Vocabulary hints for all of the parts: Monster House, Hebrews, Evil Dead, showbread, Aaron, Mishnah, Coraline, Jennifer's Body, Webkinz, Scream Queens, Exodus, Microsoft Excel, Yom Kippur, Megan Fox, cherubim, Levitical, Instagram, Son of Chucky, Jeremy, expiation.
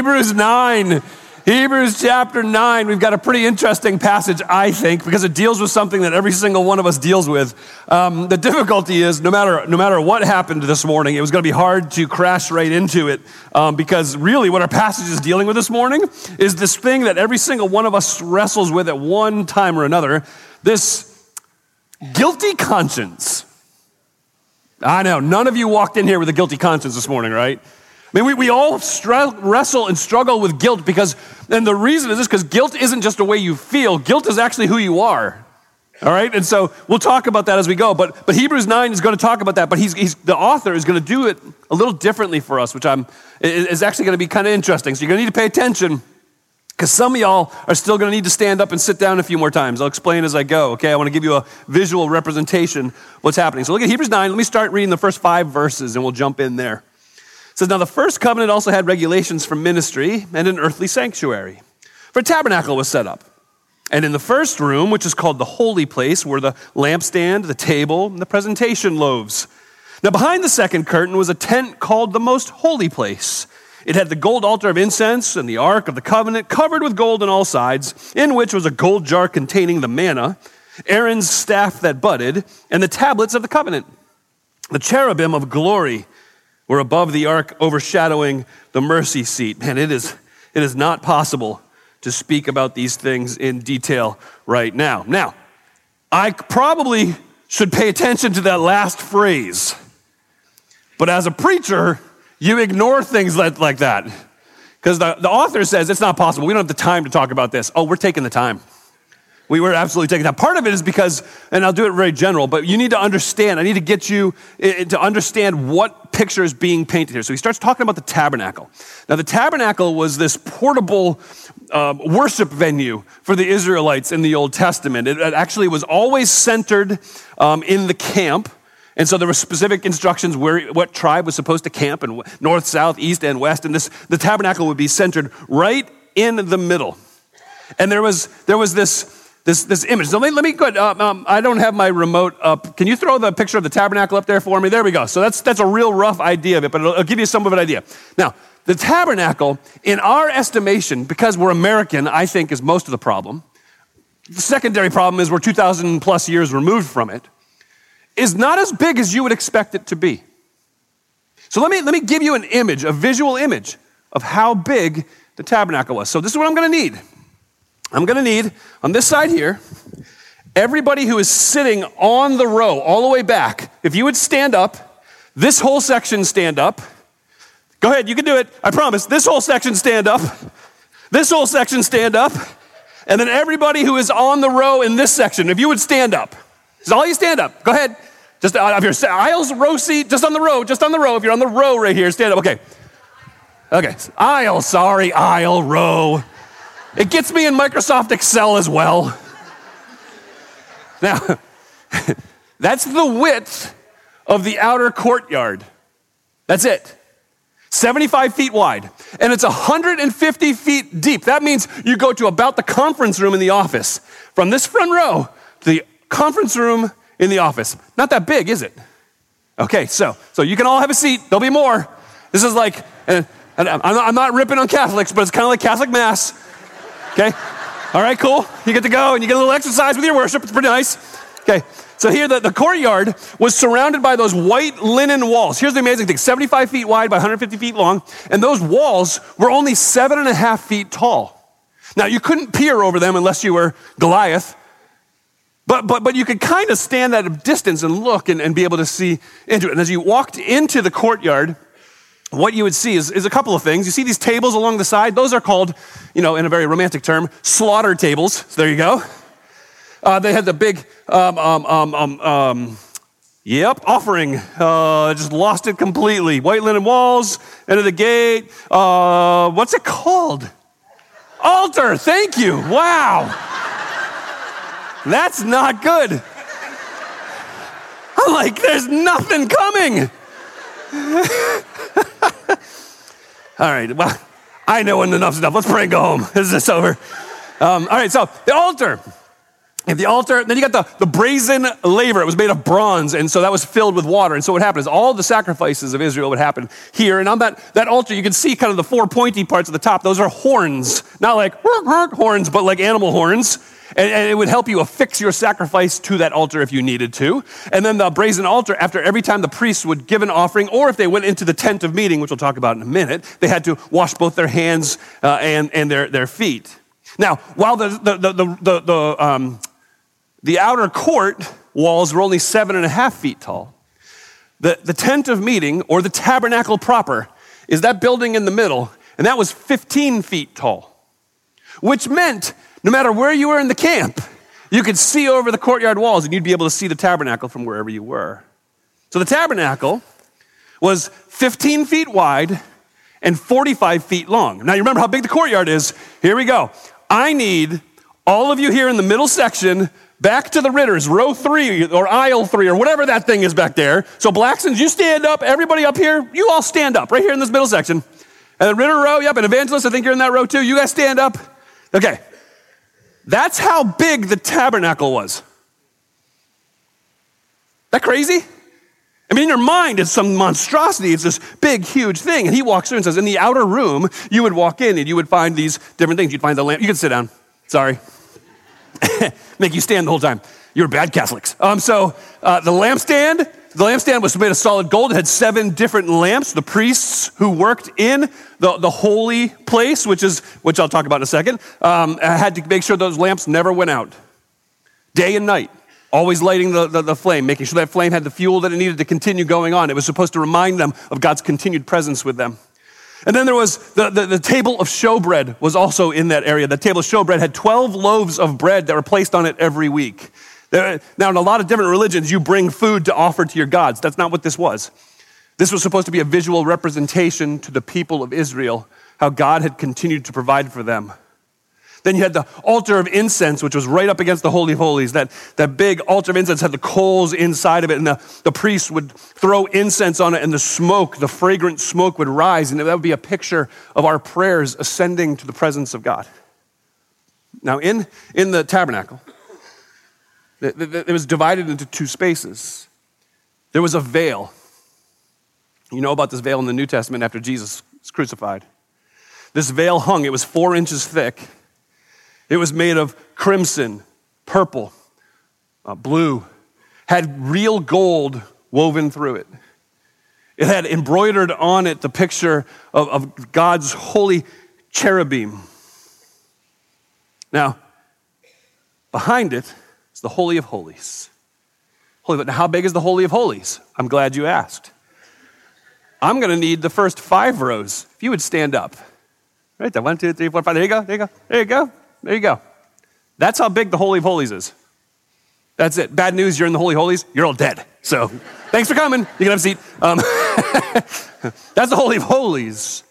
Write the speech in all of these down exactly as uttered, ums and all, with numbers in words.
Hebrews nine. Hebrews chapter nine, we've got a pretty interesting passage, I think, because it deals with something that every single one of us deals with. Um, the difficulty is, no matter no matter what happened this morning, it was going to be hard to crash right into it, um, because really what our passage is dealing with this morning is this thing that every single one of us wrestles with at one time or another, this guilty conscience. I know, none of you walked in here with a guilty conscience this morning, right? I mean, we, we all stru- wrestle and struggle with guilt because, and the reason is this, because guilt isn't just a way you feel. Guilt is actually who you are, all right? And so we'll talk about that as we go, but but Hebrews nine is going to talk about that, but he's, he's the author is going to do it a little differently for us, which I'm is actually going to be kind of interesting. So you're going to need to pay attention because some of y'all are still going to need to stand up and sit down a few more times. I'll explain as I go, okay? I want to give you a visual representation of what's happening. So look at Hebrews nine. Let me start reading the first five verses and we'll jump in there. It says, now the first covenant also had regulations for ministry and an earthly sanctuary. For a tabernacle was set up. And in the first room, which is called the holy place, were the lampstand, the table, and the presentation loaves. Now behind the second curtain was a tent called the most holy place. It had the gold altar of incense and the ark of the covenant covered with gold on all sides, in which was a gold jar containing the manna, Aaron's staff that budded, and the tablets of the covenant. The cherubim of glory were above the ark, overshadowing the mercy seat. Man, it is it is not possible to speak about these things in detail right now. Now, I probably should pay attention to that last phrase, but as a preacher, you ignore things like that because the, the author says it's not possible. We don't have the time to talk about this. Oh, we're taking the time. We were absolutely taking that. Part of it is because, and I'll do it very general, but you need to understand, I need to get you to understand what picture is being painted here. So he starts talking about the tabernacle. Now the tabernacle was this portable uh, worship venue for the Israelites in the Old Testament. It, it actually was always centered um, in the camp. And so there were specific instructions where what tribe was supposed to camp, and north, south, east, and west. And this the tabernacle would be centered right in the middle. And there was there was this This this image. So let, let me go ahead. Um, um, I don't have my remote up. Can you throw the picture of the tabernacle up there for me? There we go. So that's that's a real rough idea of it, but it'll, it'll give you some of an idea. Now, the tabernacle, in our estimation, because we're American, I think is most of the problem. The secondary problem is we're two thousand plus years removed from it, is not as big as you would expect it to be. So let me let me give you an image, a visual image of how big the tabernacle was. So this is what I'm going to need. I'm going to need, on this side here, everybody who is sitting on the row, all the way back, if you would stand up, this whole section stand up. Go ahead, you can do it, I promise. This whole section stand up. This whole section stand up. And then everybody who is on the row in this section, if you would stand up. It's all you stand up. Go ahead. Just out of your aisles, row seat, just on the row, just on the row. If you're on the row right here, stand up. Okay. Okay. Aisle, sorry, aisle, row. It gets me in Microsoft Excel as well. Now, that's the width of the outer courtyard. That's it. seventy-five feet wide. And it's one hundred fifty feet deep. That means you go to about the conference room in the office. From this front row to the conference room in the office. Not that big, is it? Okay, so so you can all have a seat. There'll be more. This is like, and I'm not ripping on Catholics, but it's kind of like Catholic Mass. Okay, all right, cool. You get to go and you get a little exercise with your worship. It's pretty nice. Okay, so here the, the courtyard was surrounded by those white linen walls. Here's the amazing thing, seventy-five feet wide by one hundred fifty feet long, and those walls were only seven and a half feet tall. Now, you couldn't peer over them unless you were Goliath, but but but you could kind of stand at a distance and look and, and be able to see into it. And as you walked into the courtyard, what you would see is, is a couple of things. You see these tables along the side. Those are called, you know, in a very romantic term, slaughter tables. So there you go. Uh, they had the big, um, um, um, um, um, yep, offering. Uh, just lost it completely. White linen walls, end of the gate. Uh, what's it called? Altar. Thank you. Wow. That's not good. I'm like, there's nothing coming. All right, well, I know when enough's enough. Let's pray and go home. Is this over? Um, all right, so the altar At the altar, and then you got the, the brazen laver. It was made of bronze, and so that was filled with water. And so what happened is all the sacrifices of Israel would happen here. And on that, that altar, you can see kind of the four pointy parts at the top. Those are horns, not like horns, but like animal horns. And, and it would help you affix your sacrifice to that altar if you needed to. And then the brazen altar, after every time the priests would give an offering, or if they went into the tent of meeting, which we'll talk about in a minute, they had to wash both their hands uh, and, and their, their feet. Now, while the the the the, the, the um, The outer court walls were only seven and a half feet tall. The, the tent of meeting, or the tabernacle proper, is that building in the middle, and that was fifteen feet tall, which meant no matter where you were in the camp, you could see over the courtyard walls, and you'd be able to see the tabernacle from wherever you were. So the tabernacle was fifteen feet wide and forty-five feet long. Now, you remember how big the courtyard is. Here we go. I need all of you here in the middle section back to the Ritters, row three or aisle three or whatever that thing is back there. So Blacksons, you stand up. Everybody up here, you all stand up right here in this middle section. And the Ritter row, yep, and Evangelist, I think you're in that row too. You guys stand up. Okay. That's how big the tabernacle was. That crazy? I mean, in your mind, it's some monstrosity. It's this big, huge thing. And he walks through and says, in the outer room, you would walk in and you would find these different things. You'd find the lamp. You can sit down. Sorry. Make you stand the whole time. You're bad Catholics. Um, so uh, the lampstand, the lampstand was made of solid gold. It had seven different lamps. The priests who worked in the, the holy place, which is which I'll talk about in a second, um, had to make sure those lamps never went out. Day and night, always lighting the, the, the flame, making sure that flame had the fuel that it needed to continue going on. It was supposed to remind them of God's continued presence with them. And then there was the, the, the table of showbread was also in that area. The table of showbread had twelve loaves of bread that were placed on it every week. There, now, in a lot of different religions, you bring food to offer to your gods. That's not what this was. This was supposed to be a visual representation to the people of Israel, how God had continued to provide for them. Then you had the altar of incense, which was right up against the Holy of Holies. That, that big altar of incense had the coals inside of it, and the, the priest would throw incense on it, and the smoke, the fragrant smoke would rise, and that would be a picture of our prayers ascending to the presence of God. Now, in, in the tabernacle, it was divided into two spaces. There was a veil. You know about this veil in the New Testament after Jesus was crucified. This veil hung. It was four inches thick. It was made of crimson, purple, uh, blue, had real gold woven through it. It had embroidered on it the picture of, of God's holy cherubim. Now, behind it is the Holy of Holies. Holy, now, how big is the Holy of Holies? I'm glad you asked. I'm going to need the first five rows. If you would stand up. Right there, one, two, three, four, five. There you go, there you go, there you go. There you go. That's how big the Holy of Holies is. That's it. Bad news, you're in the Holy of Holies, you're all dead. So thanks for coming. You can have a seat. Um, that's the Holy of Holies.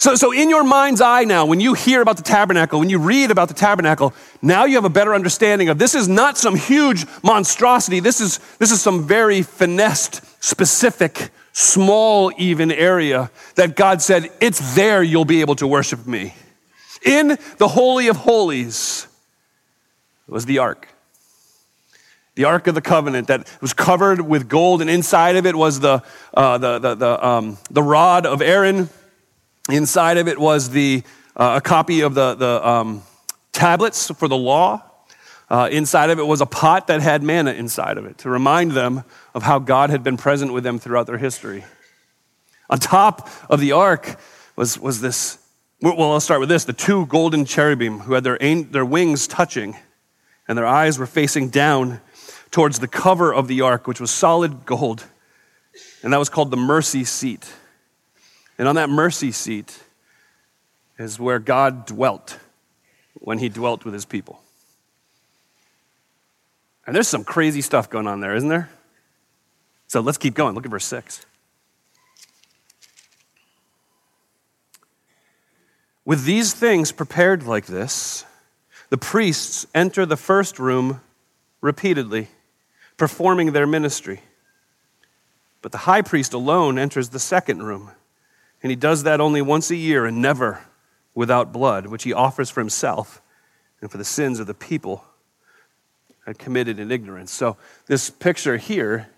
So, so in your mind's eye now, when you hear about the tabernacle, when you read about the tabernacle, now you have a better understanding of this is not some huge monstrosity. This is, this is some very finessed, specific, small even area that God said, it's there you'll be able to worship me. In the Holy of Holies was the ark. The Ark of the Covenant that was covered with gold, and inside of it was the uh, the the the, um, the rod of Aaron. Inside of it was the uh, a copy of the the um, tablets for the law. Uh, inside of it was a pot that had manna inside of it to remind them of how God had been present with them throughout their history. On top of the ark was was this. Well, I'll start with this. The two golden cherubim who had their their wings touching and their eyes were facing down towards the cover of the ark, which was solid gold. And that was called the mercy seat. And on that mercy seat is where God dwelt when he dwelt with his people. And there's some crazy stuff going on there, isn't there? So let's keep going. Look at verse six. With these things prepared like this, the priests enter the first room repeatedly, performing their ministry. But the high priest alone enters the second room, and he does that only once a year and never without blood, which he offers for himself and for the sins of the people. committed in ignorance. So this picture here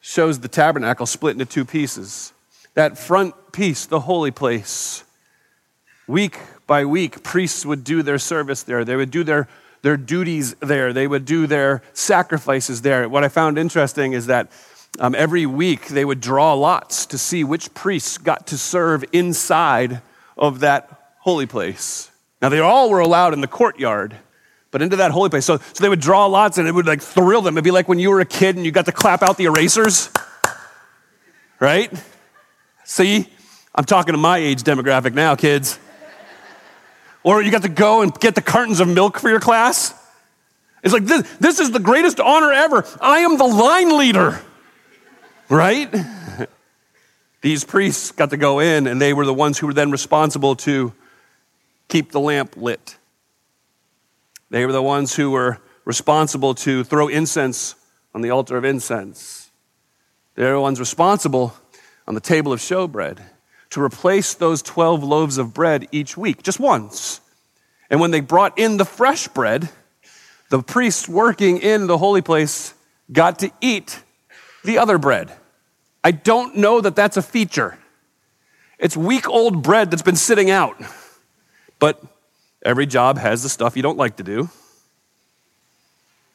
shows the tabernacle split into two pieces. That front piece, the holy place, week by week, priests would do their service there. They would do their, their duties there. They would do their sacrifices there. What I found interesting is that um, every week they would draw lots to see which priests got to serve inside of that holy place. Now, they all were allowed in the courtyard, but into that holy place. So, so they would draw lots, and it would like thrill them. It'd be like when you were a kid and you got to clap out the erasers, right? See, I'm talking to my age demographic now, kids. Or you got to go and get the cartons of milk for your class. It's like, this, this is the greatest honor ever. I am the line leader, right? These priests got to go in, and they were the ones who were then responsible to keep the lamp lit. They were the ones who were responsible to throw incense on the altar of incense. They were the ones responsible on the table of showbread to replace those twelve loaves of bread each week, just once. And when they brought in the fresh bread, the priests working in the holy place got to eat the other bread. I don't know that that's a feature. It's week-old bread that's been sitting out. But every job has the stuff you don't like to do.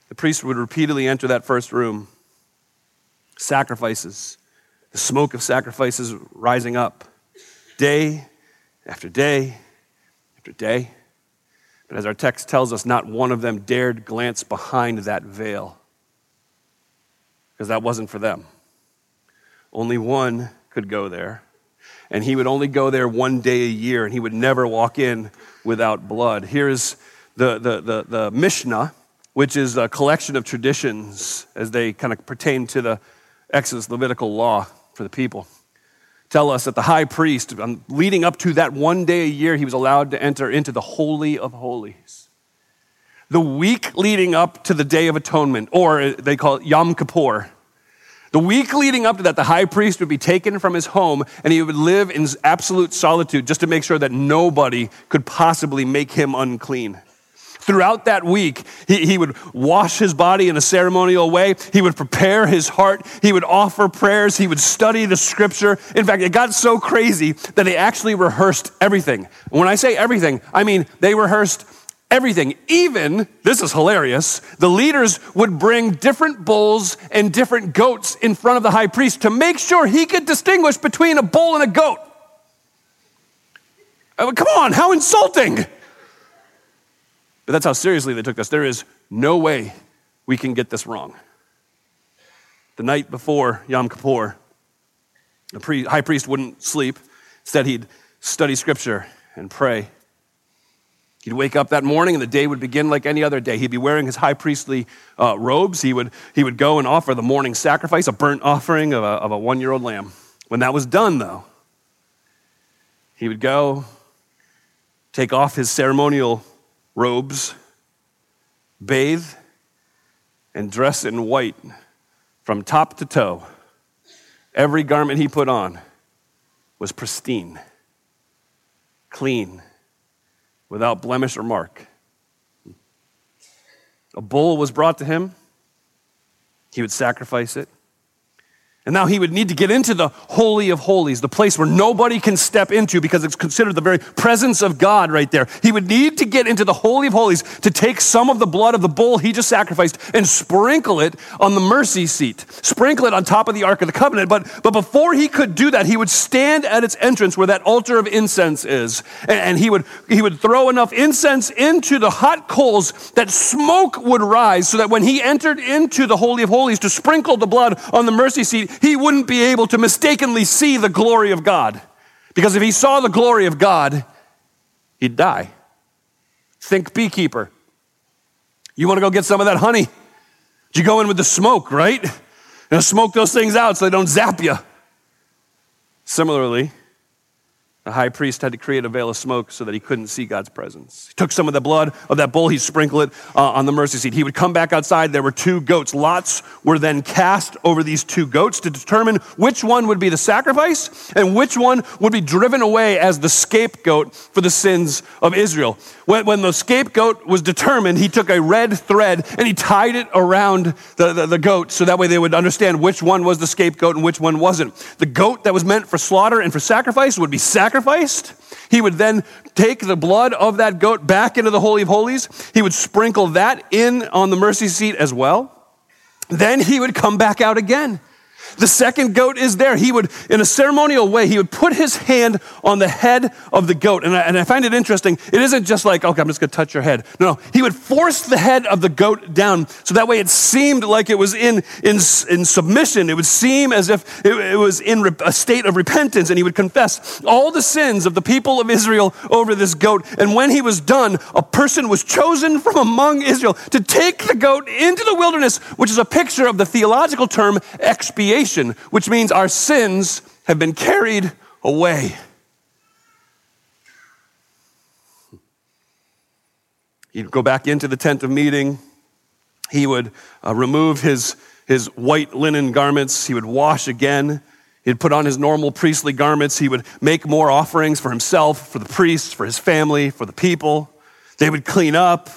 The priest would repeatedly enter that first room. Sacrifices, the smoke of sacrifices rising up, day after day after day. But as our text tells us, not one of them dared glance behind that veil, because that wasn't for them. Only one could go there. And he would only go there one day a year, and he would never walk in without blood. Here's the, the, the, the Mishnah, which is a collection of traditions as they kind of pertain to the Exodus Levitical law for the people. Tell us that the high priest, leading up to that one day a year, he was allowed to enter into the Holy of Holies. The week leading up to the Day of Atonement, or they call it Yom Kippur. The week leading up to that, the high priest would be taken from his home, and he would live in absolute solitude just to make sure that nobody could possibly make him unclean. Throughout that week, he, he would wash his body in a ceremonial way. He would prepare his heart. He would offer prayers. He would study the scripture. In fact, it got so crazy that they actually rehearsed everything. When I say everything, I mean they rehearsed everything. Even, this is hilarious, the leaders would bring different bulls and different goats in front of the high priest to make sure he could distinguish between a bull and a goat. I mean, come on, how insulting. But that's how seriously they took this. There is no way we can get this wrong. The night before Yom Kippur, the pre- high priest wouldn't sleep. Instead, he'd study scripture and pray. He'd wake up that morning, and the day would begin like any other day. He'd be wearing his high priestly uh, robes. He would, he would go and offer the morning sacrifice, a burnt offering of a, of a one-year-old lamb. When that was done, though, he would go take off his ceremonial robes, bathe, and dress in white from top to toe. Every garment he put on was pristine, clean, without blemish or mark. A bull was brought to him. He would sacrifice it. And now he would need to get into the Holy of Holies, the place where nobody can step into because it's considered the very presence of God right there. He would need to get into the Holy of Holies to take some of the blood of the bull he just sacrificed and sprinkle it on the mercy seat, sprinkle it on top of the Ark of the Covenant. But, but before he could do that, he would stand at its entrance where that altar of incense is, and, and he would, he would throw enough incense into the hot coals that smoke would rise so that when he entered into the Holy of Holies to sprinkle the blood on the mercy seat, he wouldn't be able to mistakenly see the glory of God. Because if he saw the glory of God, he'd die. Think beekeeper. You want to go get some of that honey? You go in with the smoke, right? And smoke those things out so they don't zap you. Similarly, The high priest had to create a veil of smoke so that he couldn't see God's presence. He took some of the blood of that bull, he'd sprinkle it uh, on the mercy seat. He would come back outside. There were two goats. Lots were then cast over these two goats to determine which one would be the sacrifice and which one would be driven away as the scapegoat for the sins of Israel. When, when the scapegoat was determined, he took a red thread and he tied it around the, the, the goat so that way they would understand which one was the scapegoat and which one wasn't. The goat that was meant for slaughter and for sacrifice would be sacrificed. Sacrificed. He would then take the blood of that goat back into the Holy of Holies. He would sprinkle that in on the mercy seat as well. Then he would come back out again. The second goat is there. He would, in a ceremonial way, he would put his hand on the head of the goat. And I, and I find it interesting. It isn't just like, okay, I'm just going to touch your head. No, no. He would force the head of the goat down. So that way it seemed like it was in in, in submission. It would seem as if it, it was in re- a state of repentance. And he would confess all the sins of the people of Israel over this goat. And when he was done, a person was chosen from among Israel to take the goat into the wilderness, which is a picture of the theological term expiation, which means our sins have been carried away. He'd go back into the tent of meeting. He would uh, remove his, his white linen garments. He would wash again. He'd put on his normal priestly garments. He would make more offerings for himself, for the priests, for his family, for the people. They would clean up.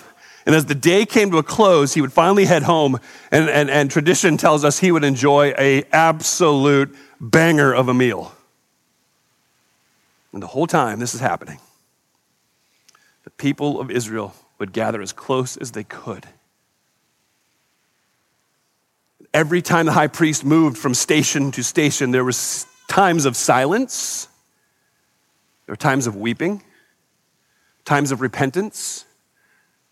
And as the day came to a close, he would finally head home, and, and, and tradition tells us he would enjoy an absolute banger of a meal. And the whole time this is happening, the people of Israel would gather as close as they could. Every time the high priest moved from station to station, there were times of silence, there were times of weeping, times of repentance,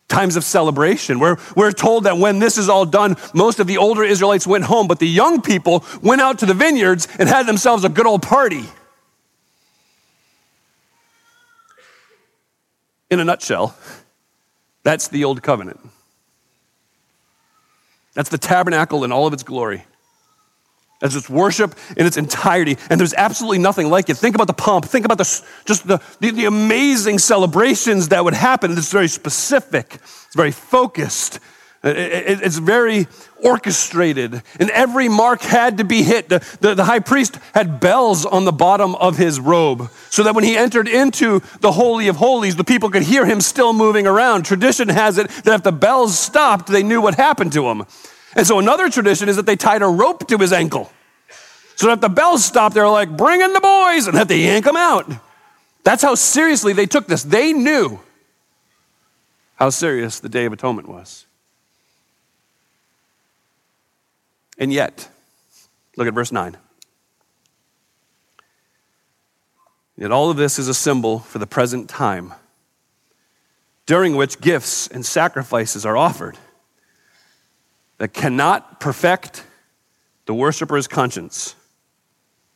times of celebration. We're, we're told that when this is all done, most of the older Israelites went home, but the young people went out to the vineyards and had themselves a good old party. In a nutshell, that's the old covenant. That's the tabernacle in all of its glory. As it's worship in its entirety. And there's absolutely nothing like it. Think about the pomp. Think about the just the, the, the amazing celebrations that would happen. It's very specific. It's very focused. It, it, it's very orchestrated. And every mark had to be hit. The, the, the high priest had bells on the bottom of his robe so that when he entered into the Holy of Holies, the people could hear him still moving around. Tradition has it that if the bells stopped, they knew what happened to him. And so another tradition is that they tied a rope to his ankle. So that if the bells stopped, they were like, bring in the boys, and have to yank them out. That's how seriously they took this. They knew how serious the Day of Atonement was. And yet, look at verse nine. Yet all of this is a symbol for the present time, during which gifts and sacrifices are offered that cannot perfect the worshiper's conscience.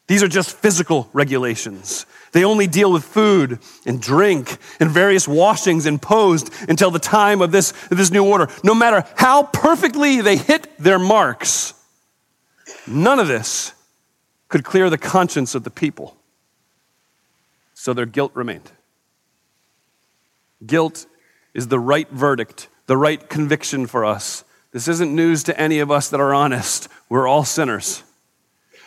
These are just physical regulations. They only deal with food and drink and various washings imposed until the time of this, this new order. No matter how perfectly they hit their marks, none of this could clear the conscience of the people. So their guilt remained. Guilt is the right verdict, the right conviction for us. This isn't news to any of us that are honest. We're all sinners.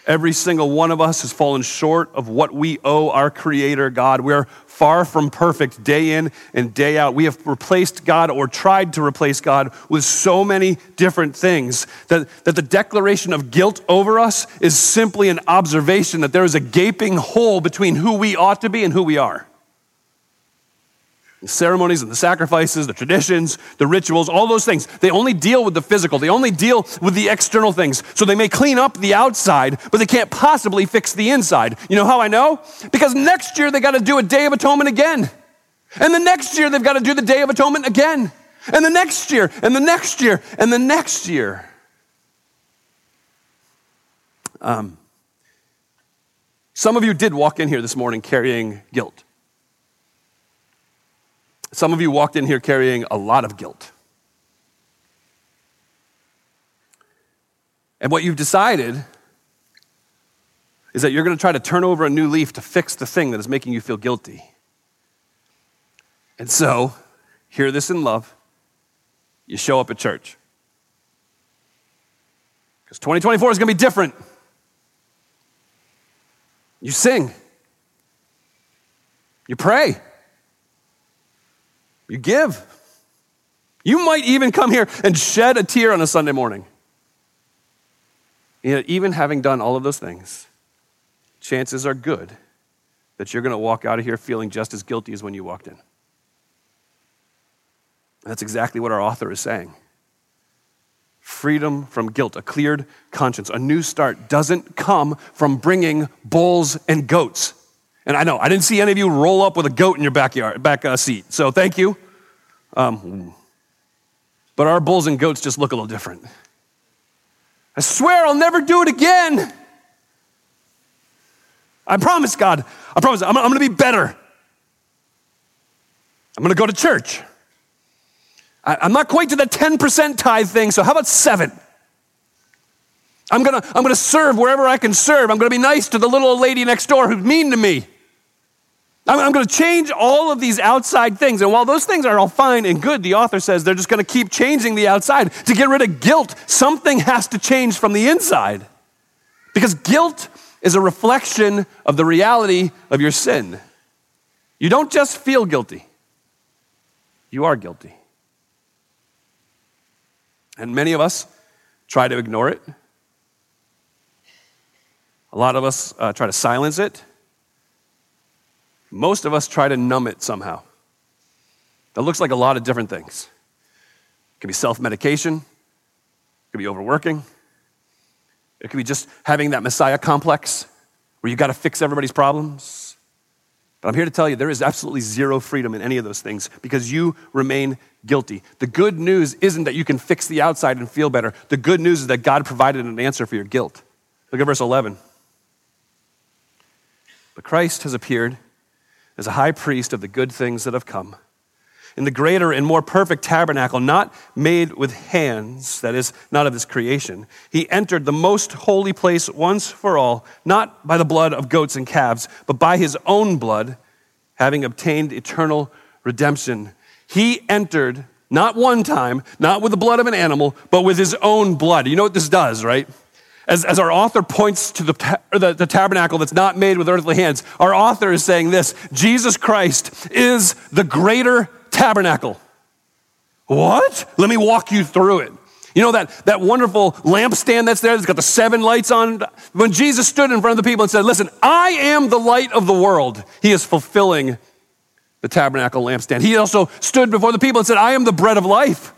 Every single one of us has fallen short of what we owe our Creator, God. We're far from perfect day in and day out. We have replaced God or tried to replace God with so many different things that, that the declaration of guilt over us is simply an observation that there is a gaping hole between who we ought to be and who we are. The ceremonies and the sacrifices, the traditions, the rituals, all those things, they only deal with the physical. They only deal with the external things. So they may clean up the outside, but they can't possibly fix the inside. You know how I know? Because next year they got to do a Day of Atonement again. And the next year they've got to do the Day of Atonement again. And the next year, and the next year, and the next year. Um, some of you did walk in here this morning carrying guilt. Some of you walked in here carrying a lot of guilt. And what you've decided is that you're going to try to turn over a new leaf to fix the thing that is making you feel guilty. And so, hear this in love, you show up at church. Because twenty twenty-four is going to be different. You sing. You pray. You give. You might even come here and shed a tear on a Sunday morning. You know, even having done all of those things, chances are good that you're going to walk out of here feeling just as guilty as when you walked in. That's exactly what our author is saying. Freedom from guilt, a cleared conscience, a new start doesn't come from bringing bulls and goats. And I know, I didn't see any of you roll up with a goat in your backyard, back uh, seat, so thank you. Um, but our bulls and goats just look a little different. I swear I'll never do it again. I promise, God. I promise. I'm, I'm going to be better. I'm going to go to church. I, I'm not quite to the ten percent tithe thing, so how about seven? I'm going to I'm going to serve wherever I can serve. I'm going to be nice to the little old lady next door who's mean to me. I'm, I'm going to change all of these outside things. And while those things are all fine and good, the author says they're just going to keep changing the outside. To get rid of guilt, something has to change from the inside. Because guilt is a reflection of the reality of your sin. You don't just feel guilty. You are guilty. And many of us try to ignore it. A lot of us uh, try to silence it. Most of us try to numb it somehow. That looks like a lot of different things. It could be self-medication. It could be overworking. It could be just having that Messiah complex where you got to fix everybody's problems. But I'm here to tell you there is absolutely zero freedom in any of those things because you remain guilty. The good news isn't that you can fix the outside and feel better. The good news is that God provided an answer for your guilt. Look at verse eleven. But Christ has appeared as a high priest of the good things that have come, in the greater and more perfect tabernacle, not made with hands, that is, not of his creation. He entered the most holy place once for all, not by the blood of goats and calves, but by his own blood, having obtained eternal redemption. He entered, not one time, not with the blood of an animal, but with his own blood. You know what this does, right? As, as our author points to the, ta- the, the tabernacle that's not made with earthly hands, our author is saying this: Jesus Christ is the greater tabernacle. What? Let me walk you through it. You know that, that wonderful lampstand that's there that's got the seven lights on? When Jesus stood in front of the people and said, listen, I am the light of the world, he is fulfilling the tabernacle lampstand. He also stood before the people and said, I am the bread of life,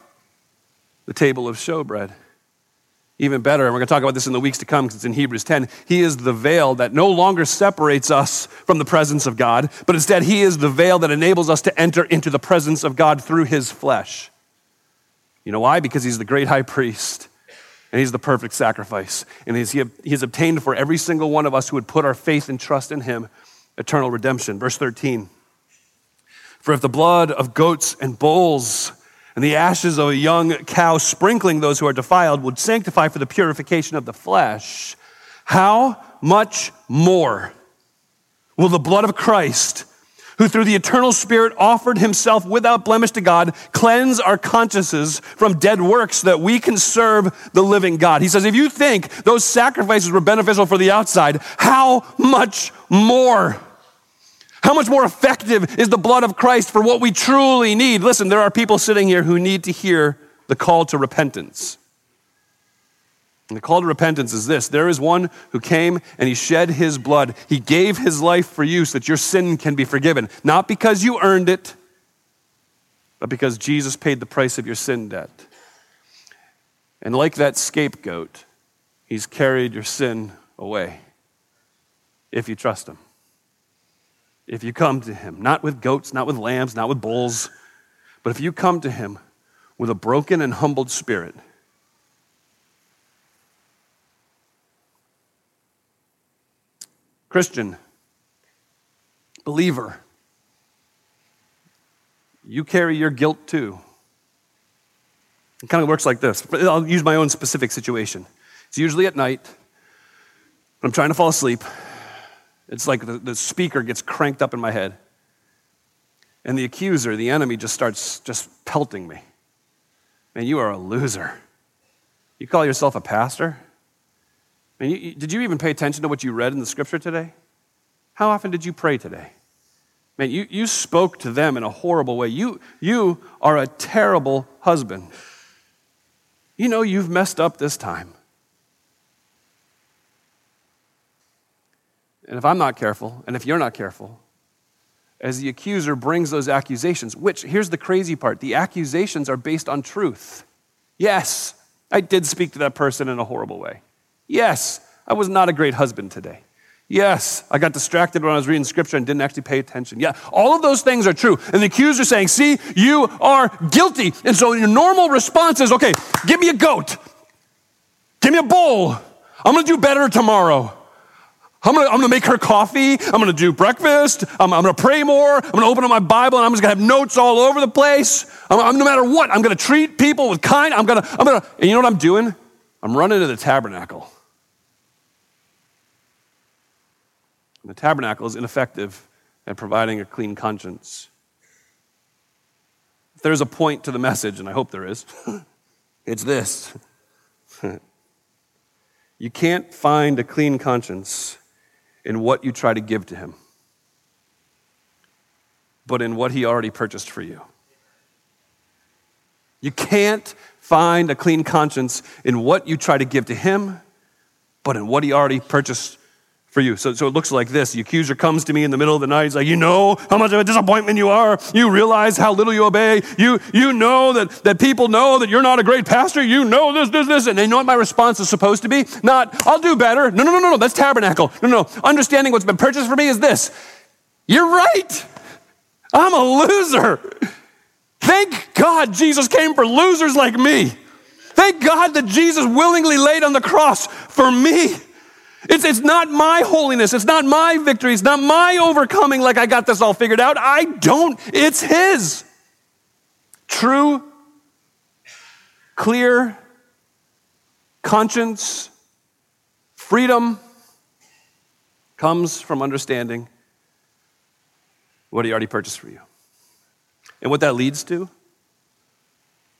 the table of showbread. Even better, and we're going to talk about this in the weeks to come because it's in Hebrews ten, he is the veil that no longer separates us from the presence of God, but instead he is the veil that enables us to enter into the presence of God through his flesh. You know why? Because he's the great high priest, and he's the perfect sacrifice, and he has obtained for every single one of us who would put our faith and trust in him eternal redemption. Verse thirteen, for if the blood of goats and bulls and the ashes of a young cow sprinkling those who are defiled would sanctify for the purification of the flesh, how much more will the blood of Christ, who through the eternal Spirit offered himself without blemish to God, cleanse our consciences from dead works that we can serve the living God? He says, if you think those sacrifices were beneficial for the outside, how much more? How much more effective is the blood of Christ for what we truly need? Listen, there are people sitting here who need to hear the call to repentance. And the call to repentance is this: there is one who came and he shed his blood. He gave his life for you so that your sin can be forgiven. Not because you earned it, but because Jesus paid the price of your sin debt. And like that scapegoat, he's carried your sin away if you trust him. If you come to him, not with goats, not with lambs, not with bulls, but if you come to him with a broken and humbled spirit, Christian, believer, you carry your guilt too. It kind of works like this. I'll use my own specific situation. It's usually at night. I'm trying to fall asleep. It's like the, the speaker gets cranked up in my head. And the accuser, the enemy, just starts just pelting me. Man, you are a loser. You call yourself a pastor? Man, you, you, did you even pay attention to what you read in the scripture today? How often did you pray today? Man, you, you spoke to them in a horrible way. You, you are a terrible husband. You know you've messed up this time. And if I'm not careful, and if you're not careful, as the accuser brings those accusations, which, here's the crazy part, the accusations are based on truth. Yes, I did speak to that person in a horrible way. Yes, I was not a great husband today. Yes, I got distracted when I was reading scripture and didn't actually pay attention. Yeah, all of those things are true. And the accuser saying, see, you are guilty. And so your normal response is, okay, give me a goat. Give me a bowl. I'm going to do better tomorrow. I'm going to I'm going to make her coffee. I'm going to do breakfast. I'm, I'm going to pray more. I'm going to open up my Bible, and I'm just going to have notes all over the place. I'm, I'm, no matter what, I'm going to treat people with kind. I'm going to, I'm going to, and you know what I'm doing? I'm running to the tabernacle. And the tabernacle is ineffective at providing a clean conscience. If there's a point to the message, and I hope there is, it's this. You can't find a clean conscience in what you try to give to him, but in what he already purchased for you. You can't find a clean conscience in what you try to give to him, but in what he already purchased for you. So, so it looks like this. The accuser comes to me in the middle of the night. He's like, you know how much of a disappointment you are. You realize how little you obey. You you know that, that people know that you're not a great pastor. You know this, this, this. And you know what my response is supposed to be? Not, I'll do better. No, no, no, no, no. That's tabernacle. No, no, no. Understanding what's been purchased for me is this. You're right. I'm a loser. Thank God Jesus came for losers like me. Thank God that Jesus willingly laid on the cross for me. It's, it's not my holiness. It's not my victory. It's not my overcoming like I got this all figured out. I don't. It's his. True, clear, conscience, freedom comes from understanding what he already purchased for you. And what that leads to,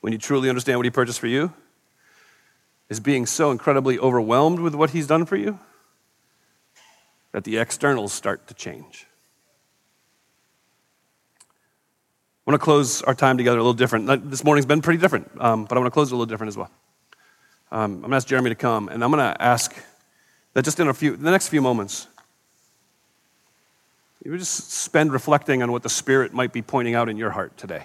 when you truly understand what he purchased for you, is being so incredibly overwhelmed with what he's done for you that the externals start to change. I want to close our time together a little different. This morning's been pretty different, um, but I want to close it a little different as well. Um, I'm going to ask Jeremy to come, and I'm going to ask that just in a few, the next few moments, you would just spend reflecting on what the Spirit might be pointing out in your heart today.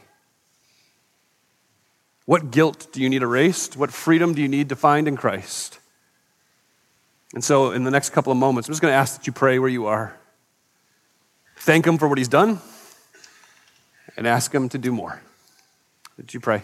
What guilt do you need erased? What freedom do you need to find in Christ? And so in the next couple of moments, I'm just going to ask that you pray where you are. Thank him for what he's done and ask him to do more. Would you pray?